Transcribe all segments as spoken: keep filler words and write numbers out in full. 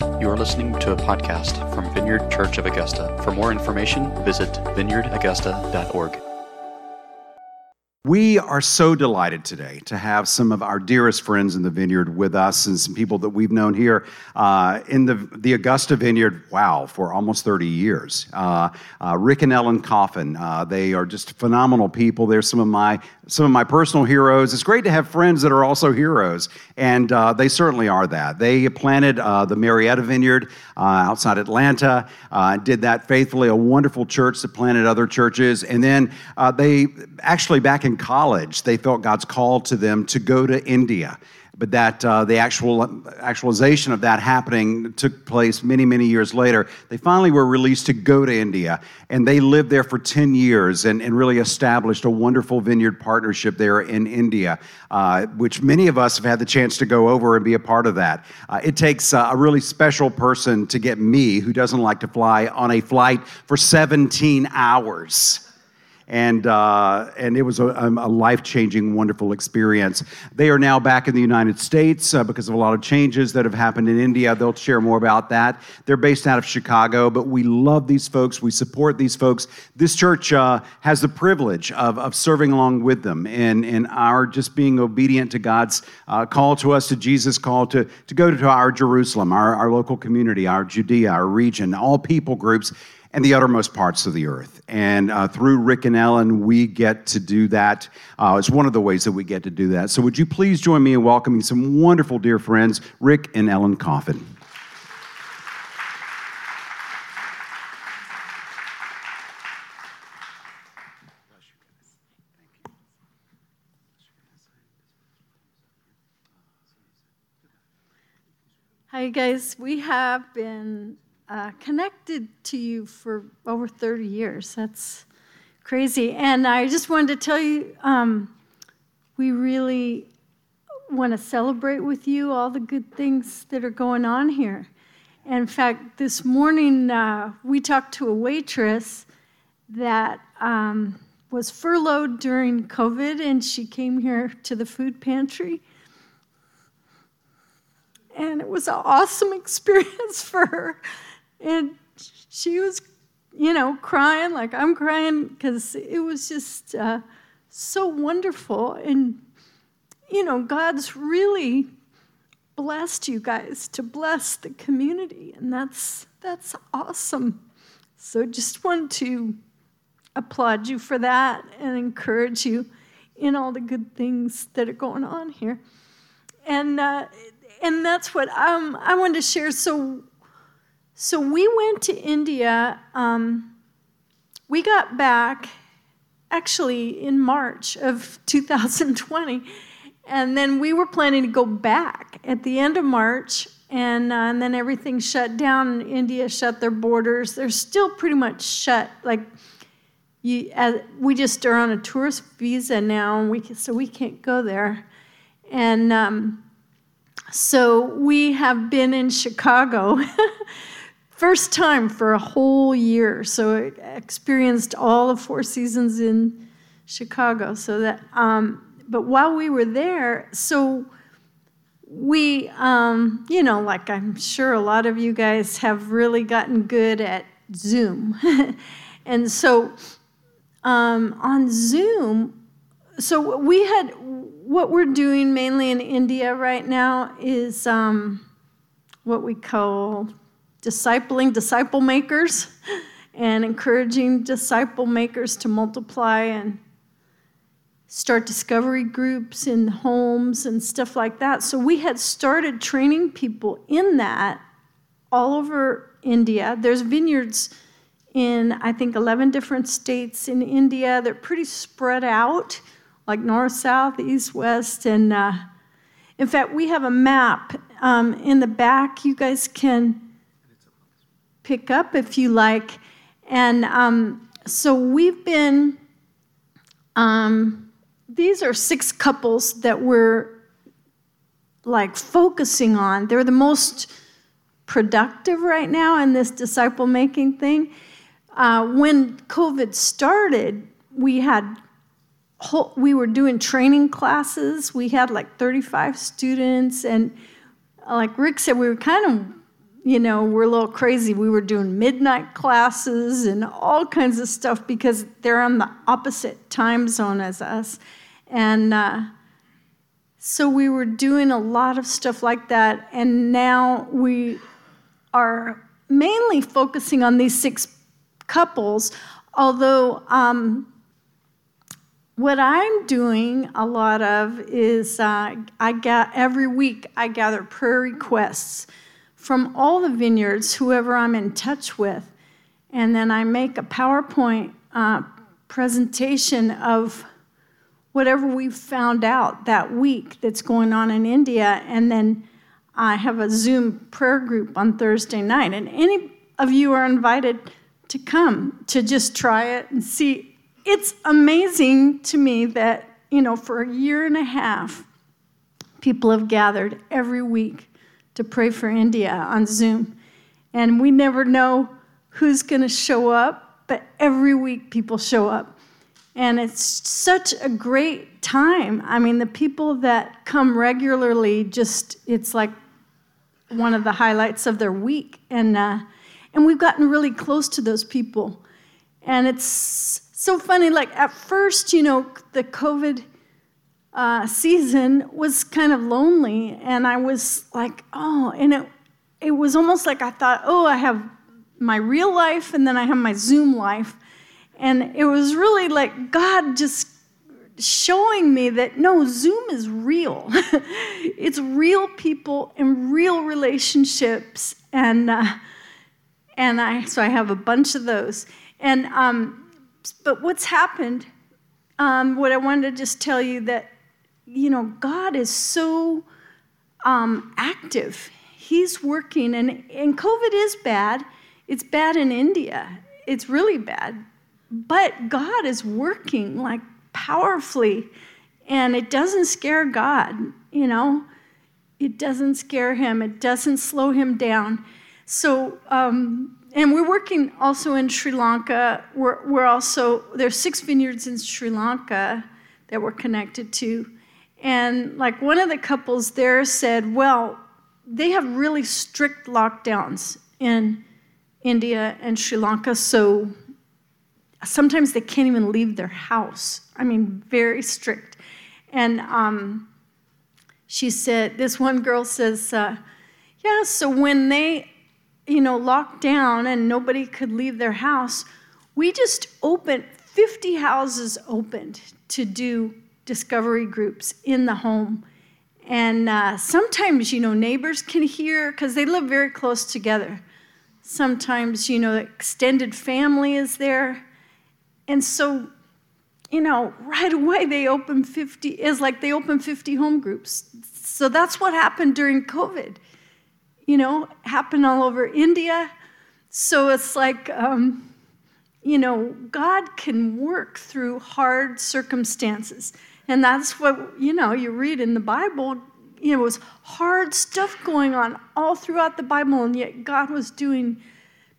You are listening to a podcast from Vineyard Church of Augusta. For more information, visit vineyard augusta dot org. We are so delighted today to have some of our dearest friends in the Vineyard with us and some people that we've known here uh, in the, the Augusta Vineyard, wow, for almost thirty years. Uh, uh, Rick and Ellen Coffin, uh, they are just phenomenal people. They're some of my some of my personal heroes. It's great to have friends that are also heroes, and uh, they certainly are that. They planted uh, the Marietta Vineyard uh, outside Atlanta, uh, did that faithfully, a wonderful church that planted other churches, and then uh, they actually back in college, they felt God's call to them to go to India, but that uh, the actual actualization of that happening took place many, many years later. They finally were released to go to India, and they lived there for ten years and, and really established a wonderful vineyard partnership there in India, uh, which many of us have had the chance to go over and be a part of that. Uh, it takes uh, a really special person to get me, who doesn't like to fly, on a flight for seventeen hours. And uh, and it was a, a life-changing, wonderful experience. They are now back in the United States uh, because of a lot of changes that have happened in India. They'll share more about that. They're based out of Chicago, but we love these folks. We support these folks. This church uh, has the privilege of, of serving along with them and, and our just being obedient to God's uh, call to us, to Jesus' call to, to go to our Jerusalem, our, our local community, our Judea, our region, all people groups, and the uttermost parts of the earth. And uh, through Rick and Ellen, we get to do that. Uh, it's one of the ways that we get to do that. So would you please join me in welcoming some wonderful dear friends, Rick and Ellen Coffin. Hi guys, we have been Uh, connected to you for over thirty years. That's crazy. And I just wanted to tell you, um, we really want to celebrate with you all the good things that are going on here. And in fact, this morning uh, we talked to a waitress that um, was furloughed during COVID, and she came here to the food pantry. And it was an awesome experience for her. And she was, you know, crying like I'm crying because it was just uh, so wonderful. And, you know, God's really blessed you guys to bless the community. And that's that's awesome. So just want to applaud you for that and encourage you in all the good things that are going on here. And uh, and that's what um, I wanted to share. So. So we went to India, um, we got back actually in March of two thousand twenty, and then we were planning to go back at the end of March, and, uh, and then everything shut down. India shut their borders. They're still pretty much shut. Like you, uh, we just are on a tourist visa now, and we can, so we can't go there. And um, so we have been in Chicago. First time for a whole year, so I experienced all of four seasons in Chicago. So that, um, but while we were there, so we, um, you know, like I'm sure a lot of you guys have really gotten good at Zoom, and so um, on Zoom, so we had what we're doing mainly in India right now is um, what we call discipling disciple makers and encouraging disciple makers to multiply and start discovery groups in homes and stuff like that. So we had started training people in that all over India. There's vineyards in, I think, eleven different states in India. They're pretty spread out, like north, south, east, west. And uh, in fact, we have a map um, in the back. You guys can pick up if you like. And um, so we've been, um, these are six couples that we're like focusing on. They're the most productive right now in this disciple making thing. Uh, when COVID started, we had, whole, we were doing training classes. We had like thirty-five students. And like Rick said, we were kind of you know, we're a little crazy. We were doing midnight classes and all kinds of stuff because they're on the opposite time zone as us. And uh, so we were doing a lot of stuff like that. And now we are mainly focusing on these six couples, although um, what I'm doing a lot of is uh, I ga- every week I gather prayer requests from all the vineyards, whoever I'm in touch with, and then I make a PowerPoint uh, presentation of whatever we've found out that week that's going on in India, and then I have a Zoom prayer group on Thursday night, and any of you are invited to come to just try it and see. It's amazing to me that, you know, for a year and a half, people have gathered every week to pray for India on Zoom. And we never know who's going to show up, but every week people show up. And it's such a great time. I mean, the people that come regularly just, it's like one of the highlights of their week. And uh, and we've gotten really close to those people. And it's so funny, like at first, you know, the COVID Uh, season was kind of lonely, and I was like, oh, and it it was almost like I thought, oh, I have my real life, and then I have my Zoom life, and it was really like God just showing me that, no, Zoom is real. It's real people and real relationships, and uh, and I so I have a bunch of those, and um, but what's happened? Um, what I wanted to just tell you that. You know, God is so um, active. He's working, and, and COVID is bad. It's bad in India. It's really bad. But God is working, like, powerfully, and it doesn't scare God, you know. It doesn't scare him. It doesn't slow him down. So, um, and we're working also in Sri Lanka. We're, we're also, there's six vineyards in Sri Lanka that we're connected to. And like one of the couples there said, well, they have really strict lockdowns in India and Sri Lanka, so sometimes they can't even leave their house. I mean, very strict. And um, she said, this one girl says, uh, yeah, so when they, you know, locked down and nobody could leave their house, we just opened, fifty houses opened to do discovery groups in the home. And uh, sometimes, you know, neighbors can hear because they live very close together. Sometimes, you know, extended family is there. And so, you know, right away they open fifty, is like they open fifty home groups. So that's what happened during COVID. You know, happened all over India. So it's like, um, you know, God can work through hard circumstances. And that's what, you know, you read in the Bible, you know, it was hard stuff going on all throughout the Bible, and yet God was doing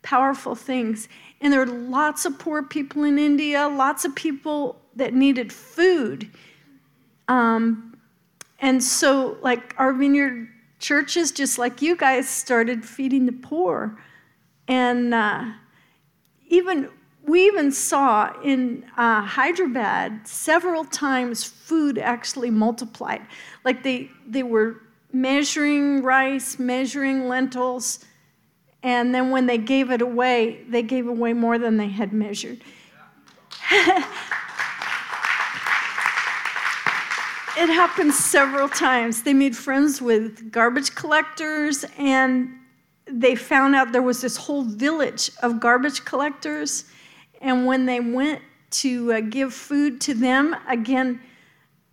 powerful things. And there were lots of poor people in India, lots of people that needed food. Um, and so, like, our vineyard churches, just like you guys, started feeding the poor. And uh, even... We even saw in uh, Hyderabad several times food actually multiplied. Like they they were measuring rice, measuring lentils, and then when they gave it away, they gave away more than they had measured. It happened several times. They made friends with garbage collectors, and they found out there was this whole village of garbage collectors. And when they went to uh, give food to them, again,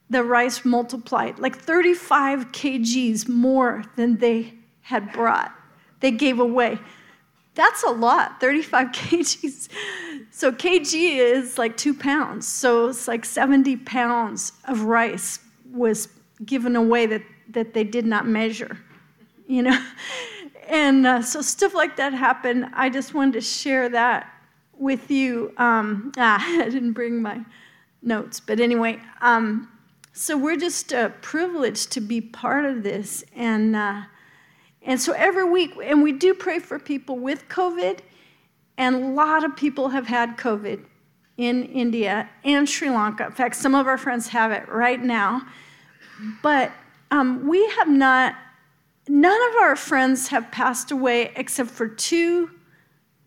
the rice multiplied, like thirty-five kilograms more than they had brought. They gave away. That's a lot, thirty-five kilograms. So kg is like two pounds. So it's like seventy pounds of rice was given away that, that they did not measure, you know. And uh, so stuff like that happened. I just wanted to share that with you. Um, ah, I didn't bring my notes, but anyway, um, so we're just uh, privileged to be part of this, and uh, And so every week, and we do pray for people with COVID, and a lot of people have had COVID in India and Sri Lanka. In fact, some of our friends have it right now. But um, we have not, none of our friends have passed away except for two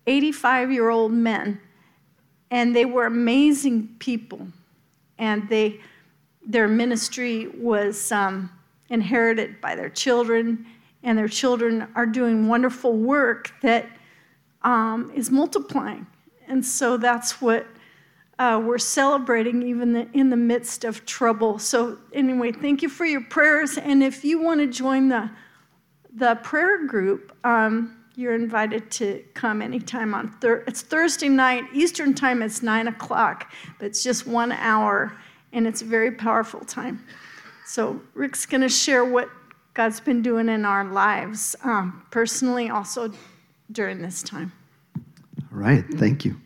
eighty-five-year-old men. And they were amazing people. And they, their ministry was um, inherited by their children, and their children are doing wonderful work that um, is multiplying. And so that's what uh, we're celebrating, even the, in the midst of trouble. So anyway, thank you for your prayers. And if you want to join the, the prayer group, um, you're invited to come anytime on thir- It's Thursday night. Eastern time, it's nine o'clock, but it's just one hour, and it's a very powerful time. So Rick's going to share what God's been doing in our lives, um, personally, also during this time. All right. Thank you.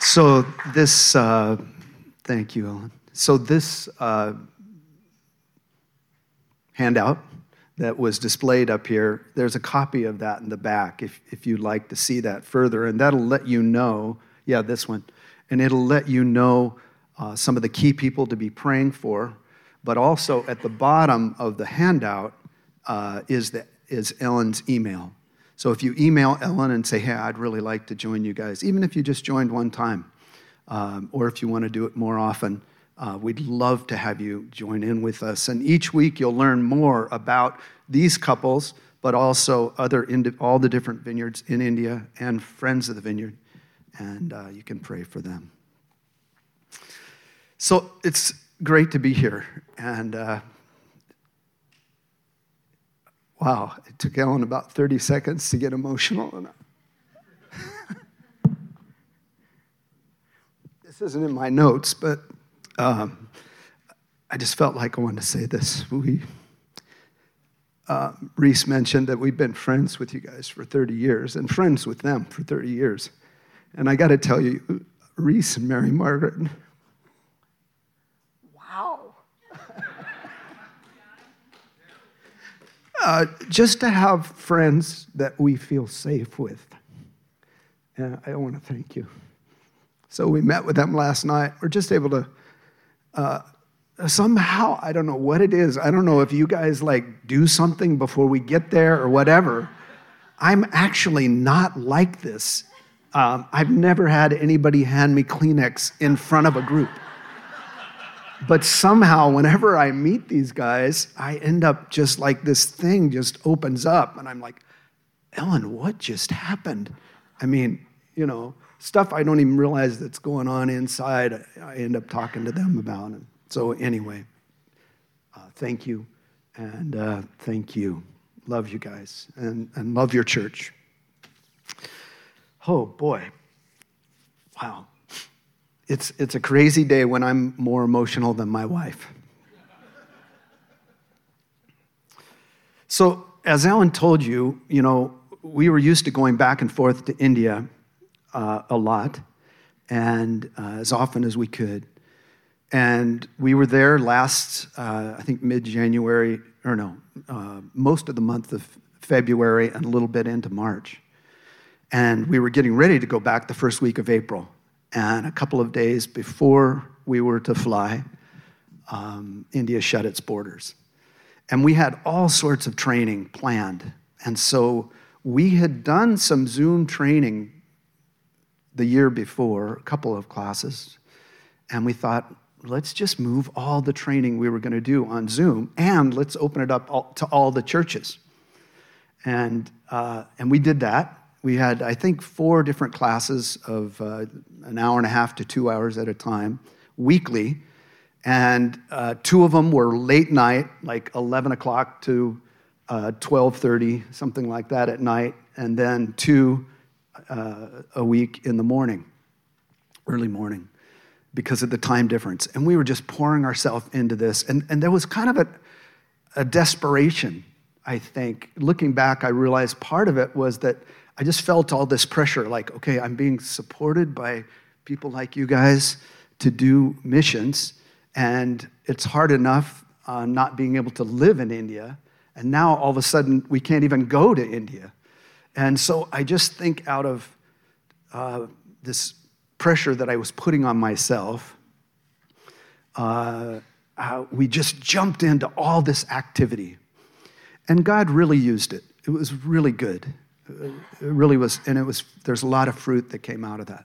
So this, uh, thank you, Ellen. So this... Uh, handout that was displayed up here, there's a copy of that in the back if, if you'd like to see that further. And that'll let you know, yeah, this one. And it'll let you know uh, some of the key people to be praying for. But also at the bottom of the handout uh, is, the, is Ellen's email. So if you email Ellen and say, hey, I'd really like to join you guys, even if you just joined one time, um, or if you want to do it more often, Uh, we'd love to have you join in with us. And each week you'll learn more about these couples, but also other indi- all the different vineyards in India and friends of the vineyard. And uh, you can pray for them. So it's great to be here. And uh, wow, it took Ellen about thirty seconds to get emotional enough. This isn't in my notes, but... Um, I just felt like I wanted to say this. We, uh, Reese mentioned that we've been friends with you guys for thirty years and friends with them for thirty years. And I got to tell you, Reese and Mary Margaret. Wow. uh, just to have friends that we feel safe with. And I want to thank you. So we met with them last night. We're just able to Uh, somehow, I don't know what it is. I don't know if you guys like do something before we get there or whatever. I'm actually not like this. Um, I've never had anybody hand me Kleenex in front of a group. But somehow, whenever I meet these guys, I end up just like this thing just opens up. And I'm like, Ellen, what just happened? I mean, you know. Stuff I don't even realize that's going on inside, I end up talking to them about it. So anyway, uh, thank you, and uh, thank you. Love you guys, and, and love your church. Oh, boy. Wow. It's, it's a crazy day when I'm more emotional than my wife. So as Ellen told you, you know, we were used to going back and forth to India Uh, a lot, and uh, as often as we could. And we were there last, uh, I think, mid-January, or no, uh, most of the month of February and a little bit into March. And we were getting ready to go back the first week of April. And a couple of days before we were to fly, um, India shut its borders. And we had all sorts of training planned. And so we had done some Zoom training the year before, a couple of classes, and we thought, let's just move all the training we were going to do on Zoom, and let's open it up all, to all the churches. And uh, and we did that. We had, I think, four different classes of uh, an hour and a half to two hours at a time, weekly, and uh, two of them were late night, like eleven o'clock to uh, twelve thirty, something like that at night, and then two Uh, a week in the morning, early morning, because of the time difference. And we were just pouring ourselves into this. And, and there was kind of a, a desperation, I think. Looking back, I realized part of it was that I just felt all this pressure, like, okay, I'm being supported by people like you guys to do missions, And it's hard enough uh, not being able to live in India. And now all of a sudden, we can't even go to India. And so I just think out of uh, this pressure that I was putting on myself, uh, uh, we just jumped into all this activity. And God really used it. It was really good. It really was. And it was. There's a lot of fruit that came out of that.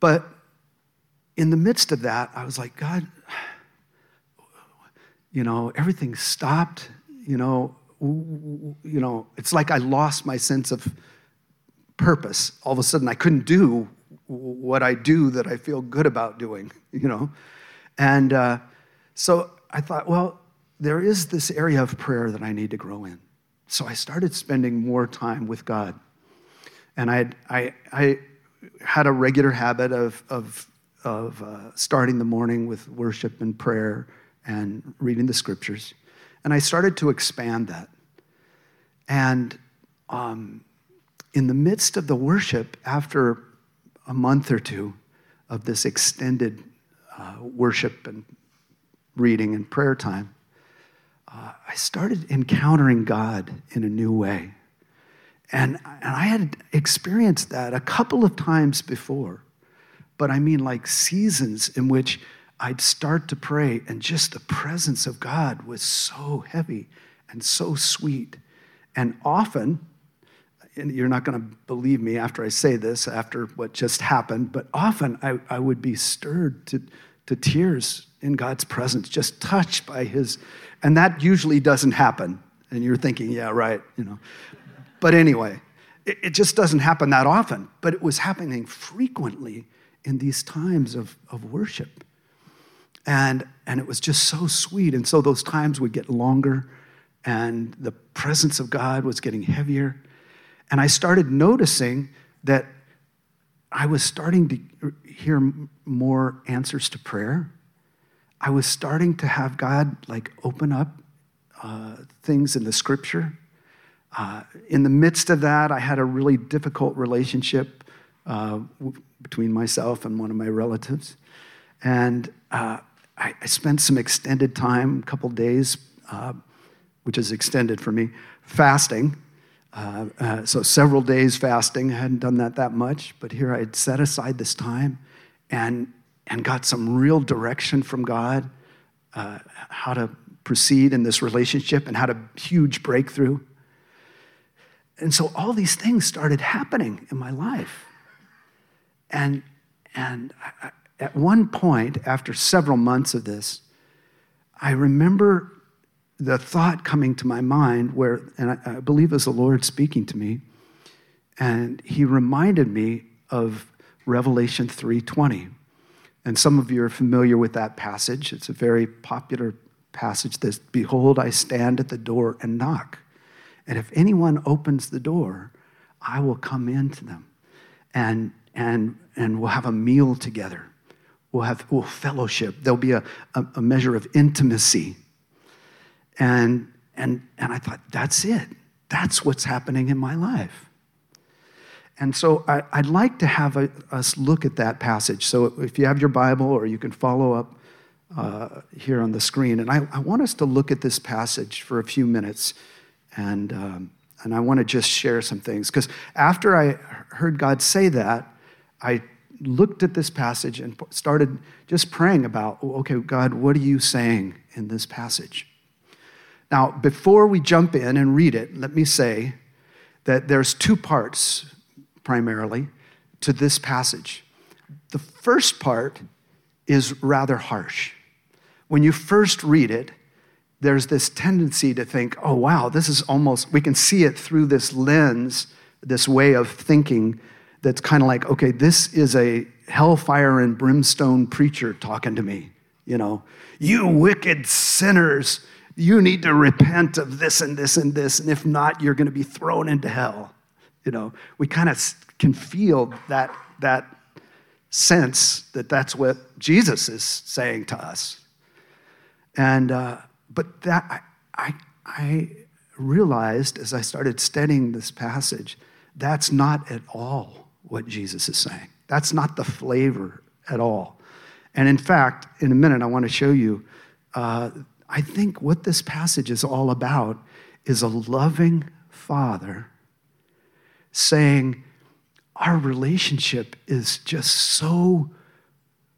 But in the midst of that, I was like, God, you know, everything stopped. You know, you know, it's like I lost my sense of purpose. All of a sudden, I couldn't do what I do that I feel good about doing, you know. And uh, so I thought, well, there is this area of prayer that I need to grow in. So I started spending more time with God. And I I, I had a regular habit of, of of uh, starting the morning with worship and prayer and reading the scriptures. And I started to expand that. And um, in the midst of the worship, after a month or two of this extended uh, worship and reading and prayer time, uh, I started encountering God in a new way. And, and I had experienced that a couple of times before. But I mean like seasons in which I'd start to pray and just the presence of God was so heavy and so sweet. And often, and you're not going to believe me after I say this, after what just happened, but often I, I would be stirred to, to tears in God's presence, just touched by his, and that usually doesn't happen. And you're thinking, yeah, right, you know. But anyway, it, it just doesn't happen that often, but it was happening frequently in these times of, of worship. And and it was just so sweet. And so those times would get longer, and the presence of God was getting heavier. And I started noticing that I was starting to hear more answers to prayer. I was starting to have God like open up uh, things in the scripture. Uh, in the midst of that, I had a really difficult relationship uh, between myself and one of my relatives. And uh, I, I spent some extended time, a couple days, uh, which is extended for me, fasting. Uh, uh, so several days fasting. I hadn't done that that much, but here I had set aside this time and and got some real direction from God, uh, how to proceed in this relationship and had a huge breakthrough. And so all these things started happening in my life. And and I, at one point, after several months of this, I remember the thought coming to my mind where, and I, I believe it was the Lord speaking to me, and he reminded me of Revelation three twenty. And some of you are familiar with that passage. It's a very popular passage. This, behold, I stand at the door and knock. And if anyone opens the door, I will come into them. And And, and we'll have a meal together. We'll have we'll fellowship. There'll be a, a, a measure of intimacy. And, and, and I thought, that's it. That's what's happening in my life. And so I, I'd like to have a, us look at that passage. So if you have your Bible, or you can follow up uh, here on the screen. And I, I want us to look at this passage for a few minutes. And, um, and I want to just share some things. Because after I heard God say that, I looked at this passage and started just praying about, okay, God, what are you saying in this passage? Now, before we jump in and read it, let me say that there's two parts, primarily, to this passage. The first part is rather harsh. When you first read it, there's this tendency to think, oh, wow, this is almost, we can see it through this lens, this way of thinking that's kind of like, okay, this is a hellfire and brimstone preacher talking to me. You know, you wicked sinners, you need to repent of this and this and this, and if not, you're going to be thrown into hell. You know, we kind of can feel that that sense that that's what Jesus is saying to us. And uh, but that I I realized as I started studying this passage, that's not at all what Jesus is saying. That's not the flavor at all. And in fact, in a minute, I want to show you, uh, I think what this passage is all about is a loving father saying, our relationship is just so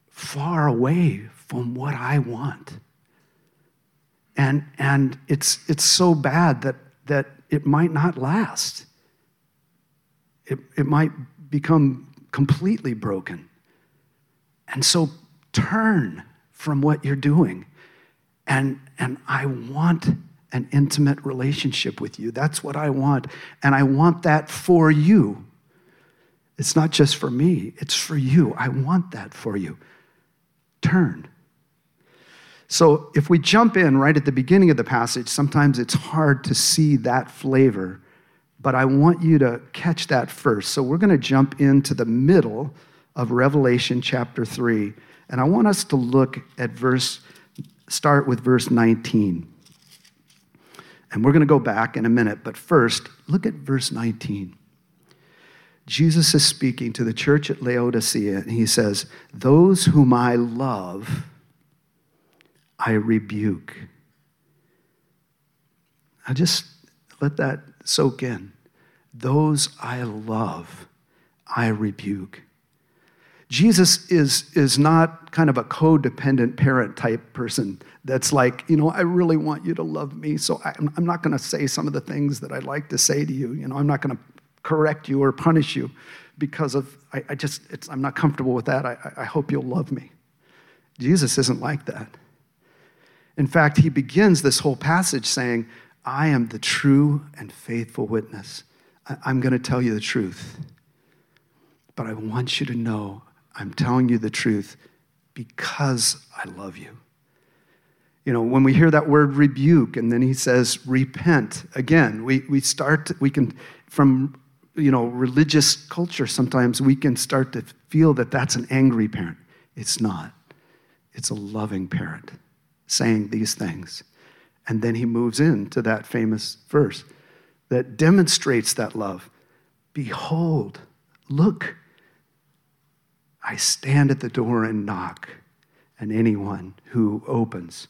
far away from what I want. And and it's it's so bad that that it might not last. It it might become completely broken. And so turn from what you're doing. And and I want an intimate relationship with you. That's what I want. And I want that for you. It's not just for me, it's for you. I want that for you. Turn. So if we jump in right at the beginning of the passage, sometimes it's hard to see that flavor, but I want you to catch that first. So we're going to jump into the middle of Revelation chapter three, and I want us to look at verse, start with verse nineteen. And we're going to go back in a minute, but first, look at verse nineteen. Jesus is speaking to the church at Laodicea, and he says, "Those whom I love, I rebuke." I just let that soak in. Those I love, I rebuke. Jesus is, is not kind of a codependent parent type person that's like, you know, I really want you to love me, so I'm, I'm not going to say some of the things that I'd like to say to you. You know, I'm not going to correct you or punish you because of, I, I just, it's, I'm not comfortable with that. I, I hope you'll love me. Jesus isn't like that. In fact, he begins this whole passage saying, I am the true and faithful witness. I, I'm going to tell you the truth, but I want you to know I'm telling you the truth because I love you. You know, when we hear that word rebuke, and then he says repent, again, we we start, we can, from, you know, religious culture sometimes, we can start to feel that that's an angry parent. It's not. It's a loving parent saying these things. And then he moves into that famous verse that demonstrates that love. Behold, look, I stand at the door and knock, and anyone who opens,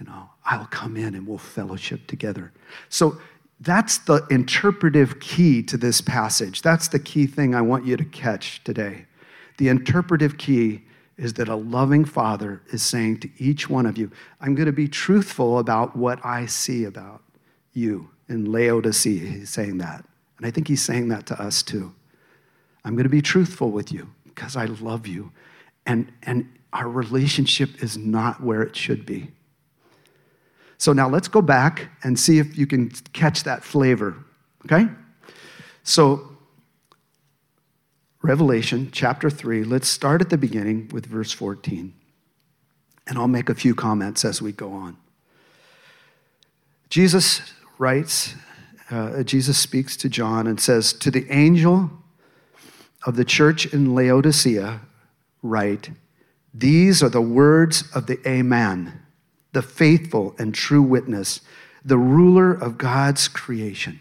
you know, I'll come in and we'll fellowship together. So that's the interpretive key to this passage. That's the key thing I want you to catch today. The interpretive key is that a loving father is saying to each one of you, I'm going to be truthful about what I see about you. In Laodicea, he's saying that. And I think he's saying that to us too. I'm going to be truthful with you because I love you. And, and our relationship is not where it should be. So now let's go back and see if you can catch that flavor, okay? So Revelation chapter three, let's start at the beginning with verse fourteen. And I'll make a few comments as we go on. Jesus writes, uh, Jesus speaks to John and says, to the angel of the church in Laodicea, write, these are the words of the Amen, the faithful and true witness, the ruler of God's creation.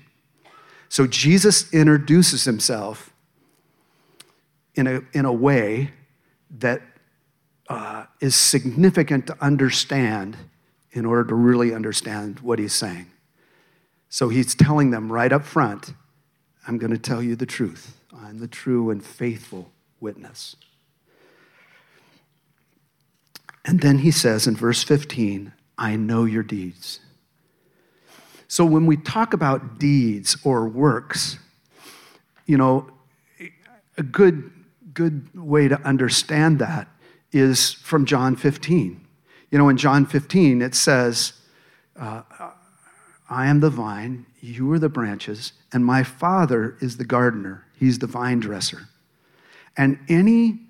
So Jesus introduces himself in a, in a way that uh, is significant to understand in order to really understand what he's saying. So he's telling them right up front, I'm going to tell you the truth. I'm the true and faithful witness. And then he says in verse fifteen, I know your deeds. So when we talk about deeds or works, you know, a good, good way to understand that is from John fifteen. You know, in John fifteen, it says, uh, I am the vine, you are the branches, and my Father is the gardener. He's the vine dresser. And any,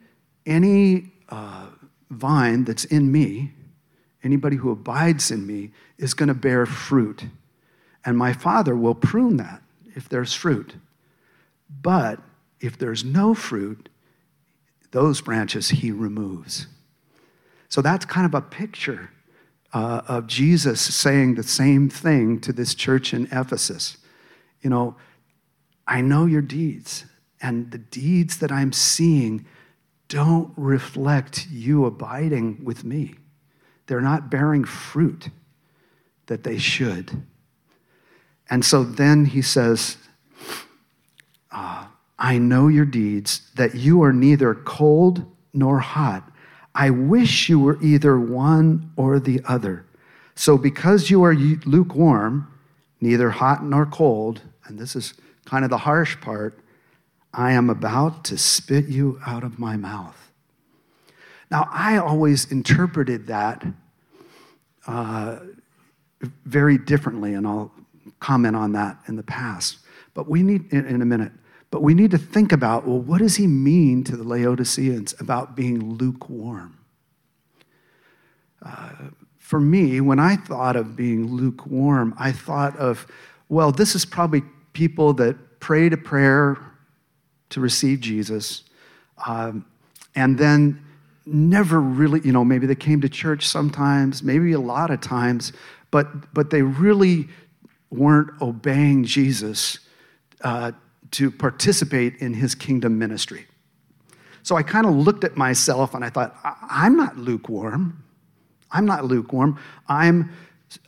any uh, vine that's in me, anybody who abides in me, is going to bear fruit. And my Father will prune that if there's fruit. But if there's no fruit, those branches he removes. So that's kind of a picture uh, of Jesus saying the same thing to this church in Ephesus. You know, I know your deeds, and the deeds that I'm seeing don't reflect you abiding with me. They're not bearing fruit that they should. And so then he says, uh, I know your deeds, that you are neither cold nor hot. I wish you were either one or the other. So because you are lukewarm, neither hot nor cold, and this is kind of the harsh part, I am about to spit you out of my mouth. Now, I always interpreted that uh, very differently, and I'll comment on that in the past, but we need, in, in a minute, but we need to think about, well, what does he mean to the Laodiceans about being lukewarm? Uh, for me, when I thought of being lukewarm, I thought of, well, this is probably people that prayed a prayer to receive Jesus, um, and then never really, you know, maybe they came to church sometimes, maybe a lot of times, but but they really weren't obeying Jesus uh, to participate in his kingdom ministry. So I kind of looked at myself and I thought, I- I'm not lukewarm. I'm not lukewarm. I'm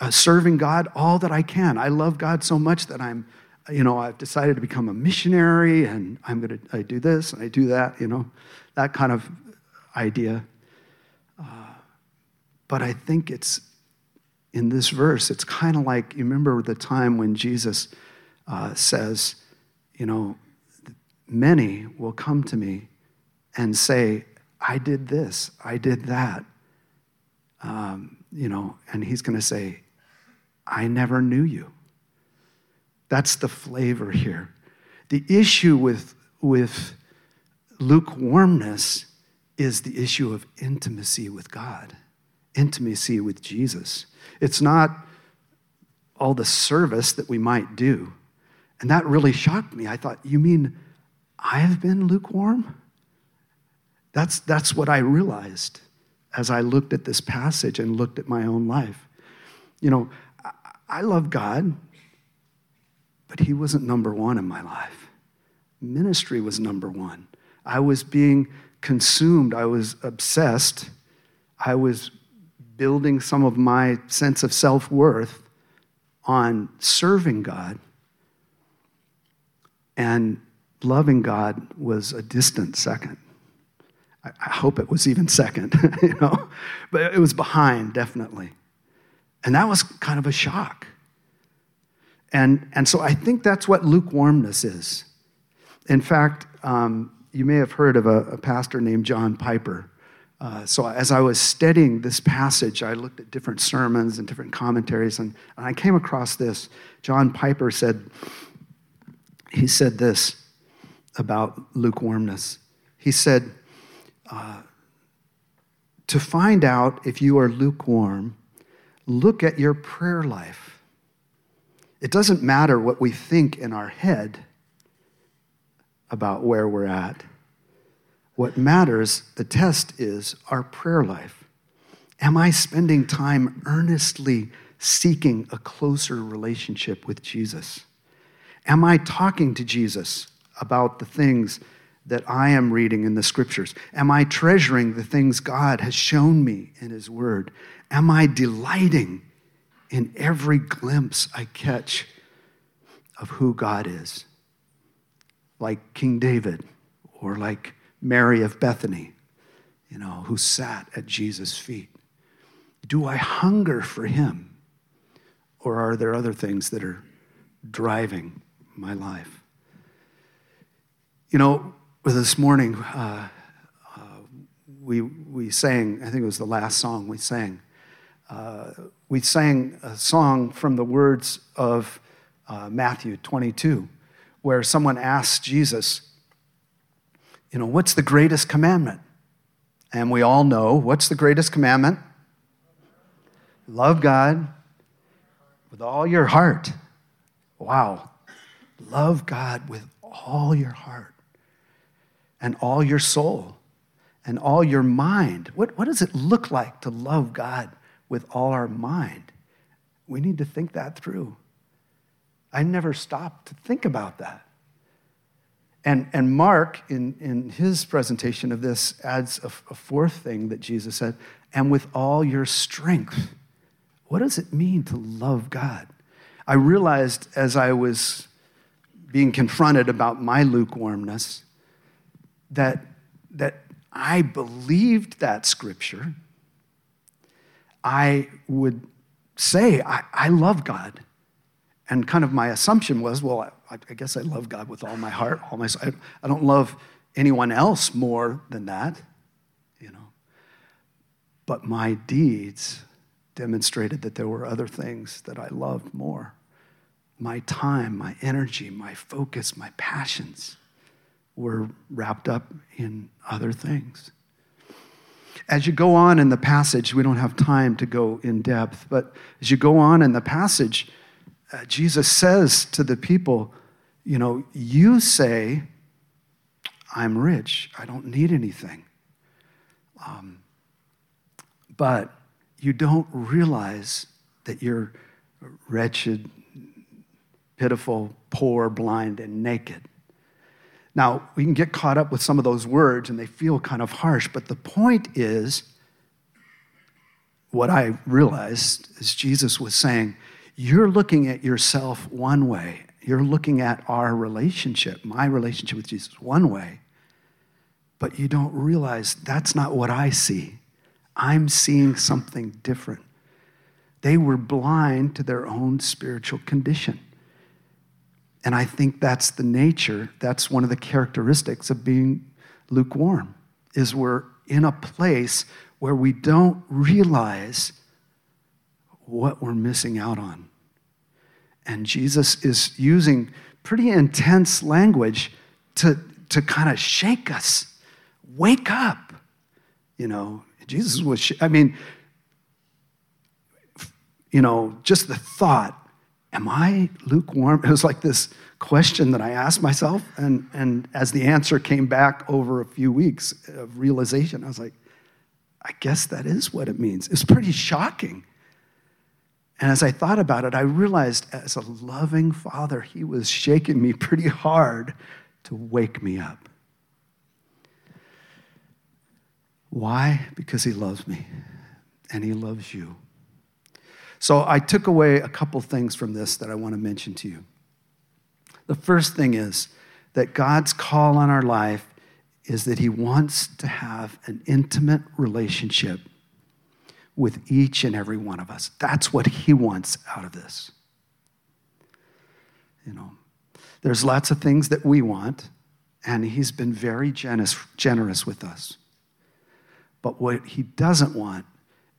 uh, serving God all that I can. I love God so much that I'm, you know, I've decided to become a missionary and I'm going to I do this and I do that, you know, that kind of idea. Uh, but I think it's, in this verse, it's kind of like, you remember the time when Jesus uh, says, you know, many will come to me and say, I did this, I did that. Um, you know, and he's going to say, I never knew you. That's the flavor here. The issue with, with lukewarmness is the issue of intimacy with God, intimacy with Jesus. It's not all the service that we might do. And that really shocked me. I thought, you mean I've been lukewarm? That's, that's what I realized as I looked at this passage and looked at my own life. You know, I, I love God, but he wasn't number one in my life. Ministry was number one. I was being consumed. I was obsessed. I was building some of my sense of self-worth on serving God, and loving God was a distant second. I, I hope it was even second, you know, but it was behind, definitely. And that was kind of a shock. And, and so I think that's what lukewarmness is. In fact, um, you may have heard of a, a pastor named John Piper. Uh, so as I was studying this passage, I looked at different sermons and different commentaries, and, and I came across this. John Piper said, he said this about lukewarmness. He said, uh, to find out if you are lukewarm, look at your prayer life. It doesn't matter what we think in our head about where we're at. What matters, the test is our prayer life. Am I spending time earnestly seeking a closer relationship with Jesus? Am I talking to Jesus about the things that I am reading in the scriptures? Am I treasuring the things God has shown me in his word? Am I delighting in every glimpse I catch of who God is? Like King David, or like Mary of Bethany, you know, who sat at Jesus' feet. Do I hunger for him? Or are there other things that are driving my life? You know, this morning, uh, uh, we we sang, I think it was the last song we sang. Uh, we sang a song from the words of uh, Matthew twenty-two, where someone asked Jesus, you know, what's the greatest commandment? And we all know, what's the greatest commandment? Love God with all your heart. Wow. Love God with all your heart and all your soul and all your mind. What, what does it look like to love God with all our mind? We need to think that through. I never stopped to think about that. And and Mark, in, in his presentation of this, adds a, a fourth thing that Jesus said, and with all your strength. What does it mean to love God? I realized as I was being confronted about my lukewarmness that, that I believed that scripture. I would say, I, I love God. And kind of my assumption was, well, I, I guess I love God with all my heart, all my soul. I, I don't love anyone else more than that, you know. But my deeds demonstrated that there were other things that I loved more. My time, my energy, my focus, my passions were wrapped up in other things. As you go on in the passage, we don't have time to go in depth, but as you go on in the passage, Uh, Jesus says to the people, you know, you say, I'm rich, I don't need anything. Um, but you don't realize that you're wretched, pitiful, poor, blind, and naked. Now, we can get caught up with some of those words and they feel kind of harsh, but the point is, what I realized is Jesus was saying, you're looking at yourself one way. You're looking at our relationship, my relationship with Jesus, one way. But you don't realize that's not what I see. I'm seeing something different. They were blind to their own spiritual condition. And I think that's the nature, that's one of the characteristics of being lukewarm, is we're in a place where we don't realize what we're missing out on. And Jesus is using pretty intense language to, to kind of shake us. Wake up. You know, Jesus was, sh- I mean, you know, just the thought, am I lukewarm? It was like this question that I asked myself. And, and as the answer came back over a few weeks of realization, I was like, I guess that is what it means. It's pretty shocking. And as I thought about it, I realized as a loving father, he was shaking me pretty hard to wake me up. Why? Because he loves me, and he loves you. So I took away a couple things from this that I want to mention to you. The first thing is that God's call on our life is that he wants to have an intimate relationship with each and every one of us. That's what he wants out of this. You know, there's lots of things that we want, and he's been very generous, generous with us. But what he doesn't want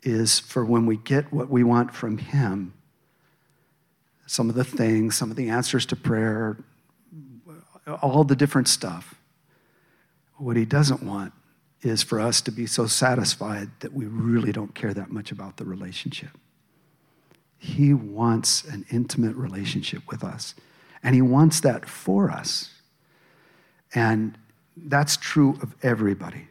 is for when we get what we want from him, some of the things, some of the answers to prayer, all the different stuff. What he doesn't want is for us to be so satisfied that we really don't care that much about the relationship. He wants an intimate relationship with us, and he wants that for us. And that's true of everybody.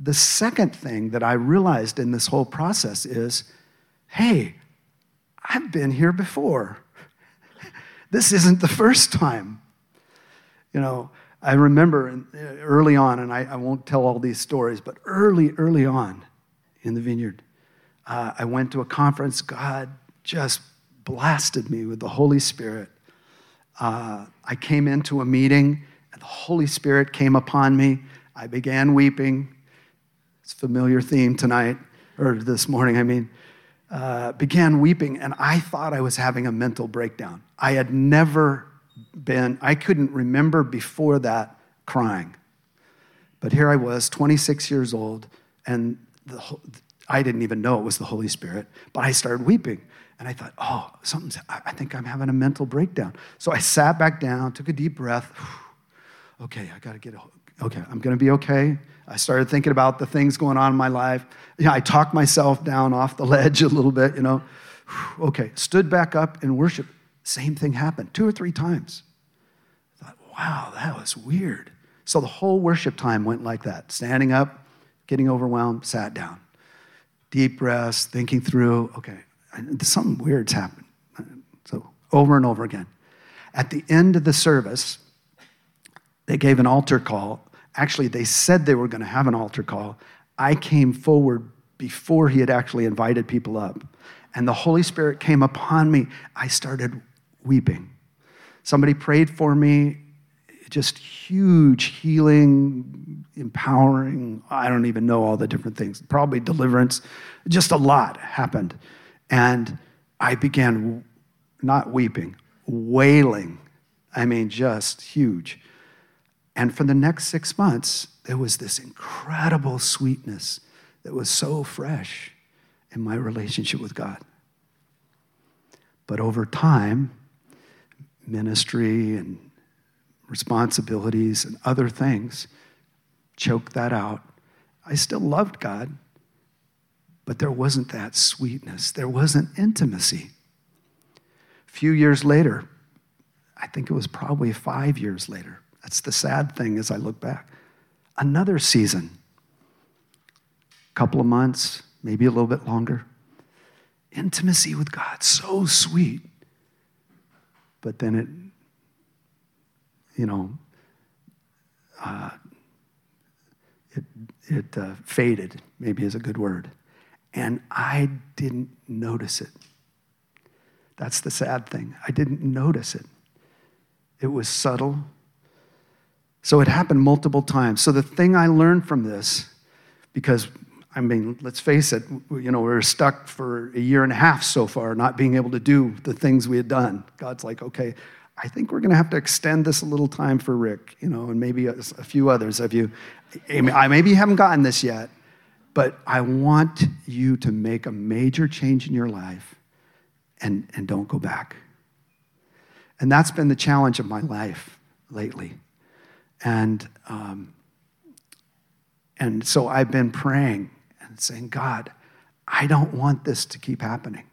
The second thing that I realized in this whole process is, hey, I've been here before. This isn't the first time. You know, I remember early on, and I, I won't tell all these stories, but early, early on in the Vineyard, uh, I went to a conference. God just blasted me with the Holy Spirit. Uh, I came into a meeting, and the Holy Spirit came upon me. I began weeping. It's a familiar theme tonight, or this morning, I mean. Uh, began weeping, and I thought I was having a mental breakdown. I had never been, I couldn't remember before that crying. But here I was, twenty-six years old, and the, I didn't even know it was the Holy Spirit, but I started weeping. And I thought, oh, something's, I think I'm having a mental breakdown. So I sat back down, took a deep breath. Okay, I got to get, a, okay, I'm going to be okay. I started thinking about the things going on in my life. You know, I talked myself down off the ledge a little bit, you know. Okay, stood back up and worshiped. Same thing happened two or three times. I thought, wow, that was weird. So the whole worship time went like that. Standing up, getting overwhelmed, sat down. Deep breaths, thinking through, okay, something weird's happened. So over and over again. At the end of the service, They gave an altar call. Actually, they said they were going to have an altar call. I came forward before he had actually invited people up. And the Holy Spirit came upon me. I started weeping. Somebody prayed for me. Just huge healing, empowering. I don't even know all the different things. Probably deliverance. Just a lot happened. And I began not weeping, wailing. I mean, just huge. And for the next six months, there was this incredible sweetness that was so fresh in my relationship with God. But over time, ministry and responsibilities and other things choked that out. I still loved God, but there wasn't that sweetness. There wasn't intimacy. A few years later, I think it was probably five years later, that's the sad thing as I look back, another season, a couple of months, maybe a little bit longer, intimacy with God, so sweet. But then it, you know, uh, it it uh, faded, maybe is a good word. And I didn't notice it. That's the sad thing. I didn't notice it. It was subtle. So it happened multiple times. So the thing I learned from this, because, I mean, let's face it, you know, we were stuck for a year and a half so far, not being able to do the things we had done. God's like, okay, I think we're going to have to extend this a little time for Rick, you know, and maybe a, a few others of you. I maybe haven't gotten this yet, but I want you to make a major change in your life and, and don't go back. And that's been the challenge of my life lately. And um, and so I've been praying and saying, God, I don't want this to keep happening.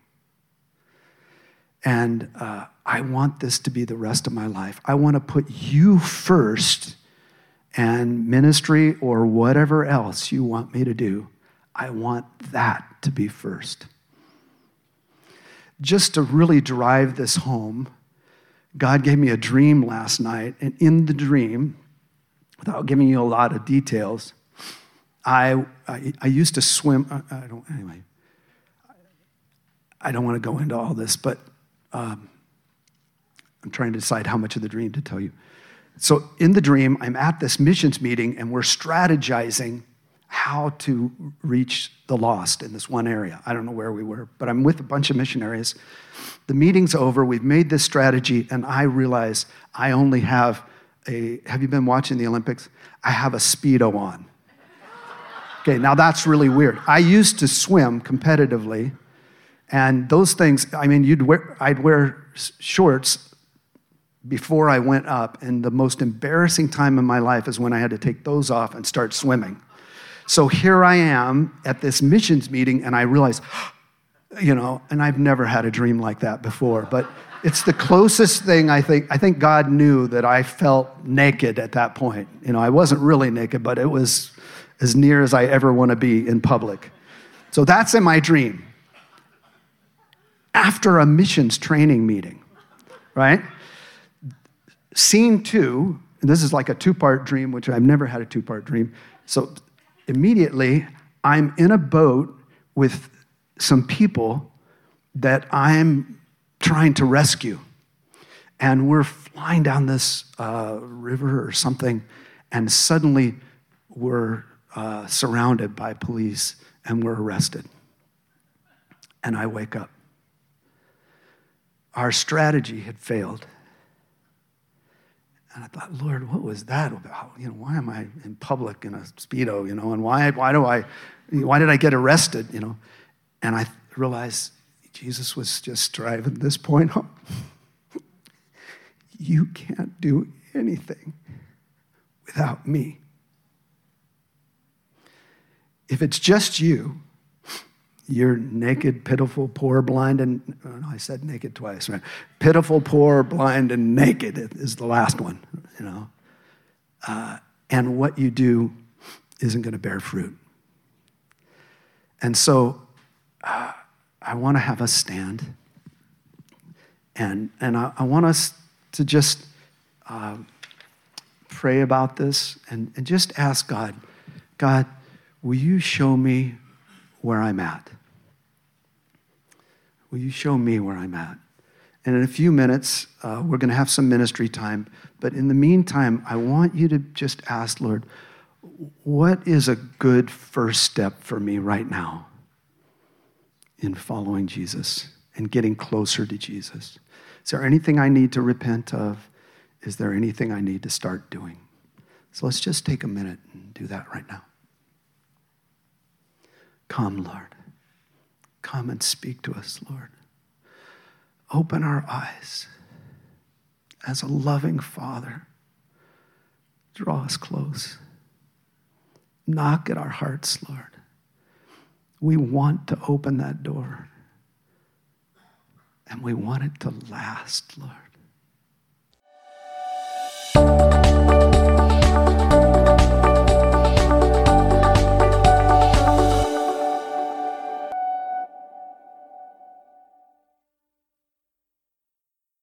And uh, I want this to be the rest of my life. I want to put you first and ministry or whatever else you want me to do. I want that to be first. Just to really drive this home, God gave me a dream last night. And in the dream, without giving you a lot of details, I I, I used to swim. I, I don't, anyway, I don't want to go into all this, but Um, I'm trying to decide how much of the dream to tell you. So in the dream, I'm at this missions meeting, and we're strategizing how to reach the lost in this one area. I don't know where we were, but I'm with a bunch of missionaries. The meeting's over. We've made this strategy, and I realize I only have a, have you been watching the Olympics? I have a Speedo on. Okay, now that's really weird. I used to swim competitively, and those things, I mean, you'd wear, I'd wear shorts before I went up, and the most embarrassing time in my life is when I had to take those off and start swimming. So here I am at this missions meeting, and I realize, you know, and I've never had a dream like that before, but it's the closest thing I think, I think God knew that I felt naked at that point. You know, I wasn't really naked, but it was as near as I ever want to be in public. So that's in my dream. After a missions training meeting, right? Scene two, and this is like a two-part dream, which I've never had a two-part dream. So immediately, I'm in a boat with some people that I'm trying to rescue. And we're flying down this uh, river or something, and suddenly we're uh, surrounded by police, and we're arrested. And I wake up. Our strategy had failed. And I thought, Lord, what was that about? You know, why am I in public in a Speedo, you know, and why why do I, why did I get arrested, you know? And I realized Jesus was just driving this point home. You can't do anything without me. If it's just you, you're naked, pitiful, poor, blind, and oh no, I said naked twice, right? Pitiful, poor, blind, and naked is the last one, you know. Uh, and what you do isn't going to bear fruit. And so, uh, I want to have us stand, and and I, I want us to just uh, pray about this and, and just ask God, God, will you show me where I'm at? Will you show me where I'm at? And in a few minutes, uh, we're going to have some ministry time. But in the meantime, I want you to just ask, Lord, what is a good first step for me right now in following Jesus and getting closer to Jesus? Is there anything I need to repent of? Is there anything I need to start doing? So let's just take a minute and do that right now. Come, Lord. Come and speak to us, Lord. Open our eyes. As a loving Father, draw us close. Knock at our hearts, Lord. We want to open that door. And we want it to last, Lord.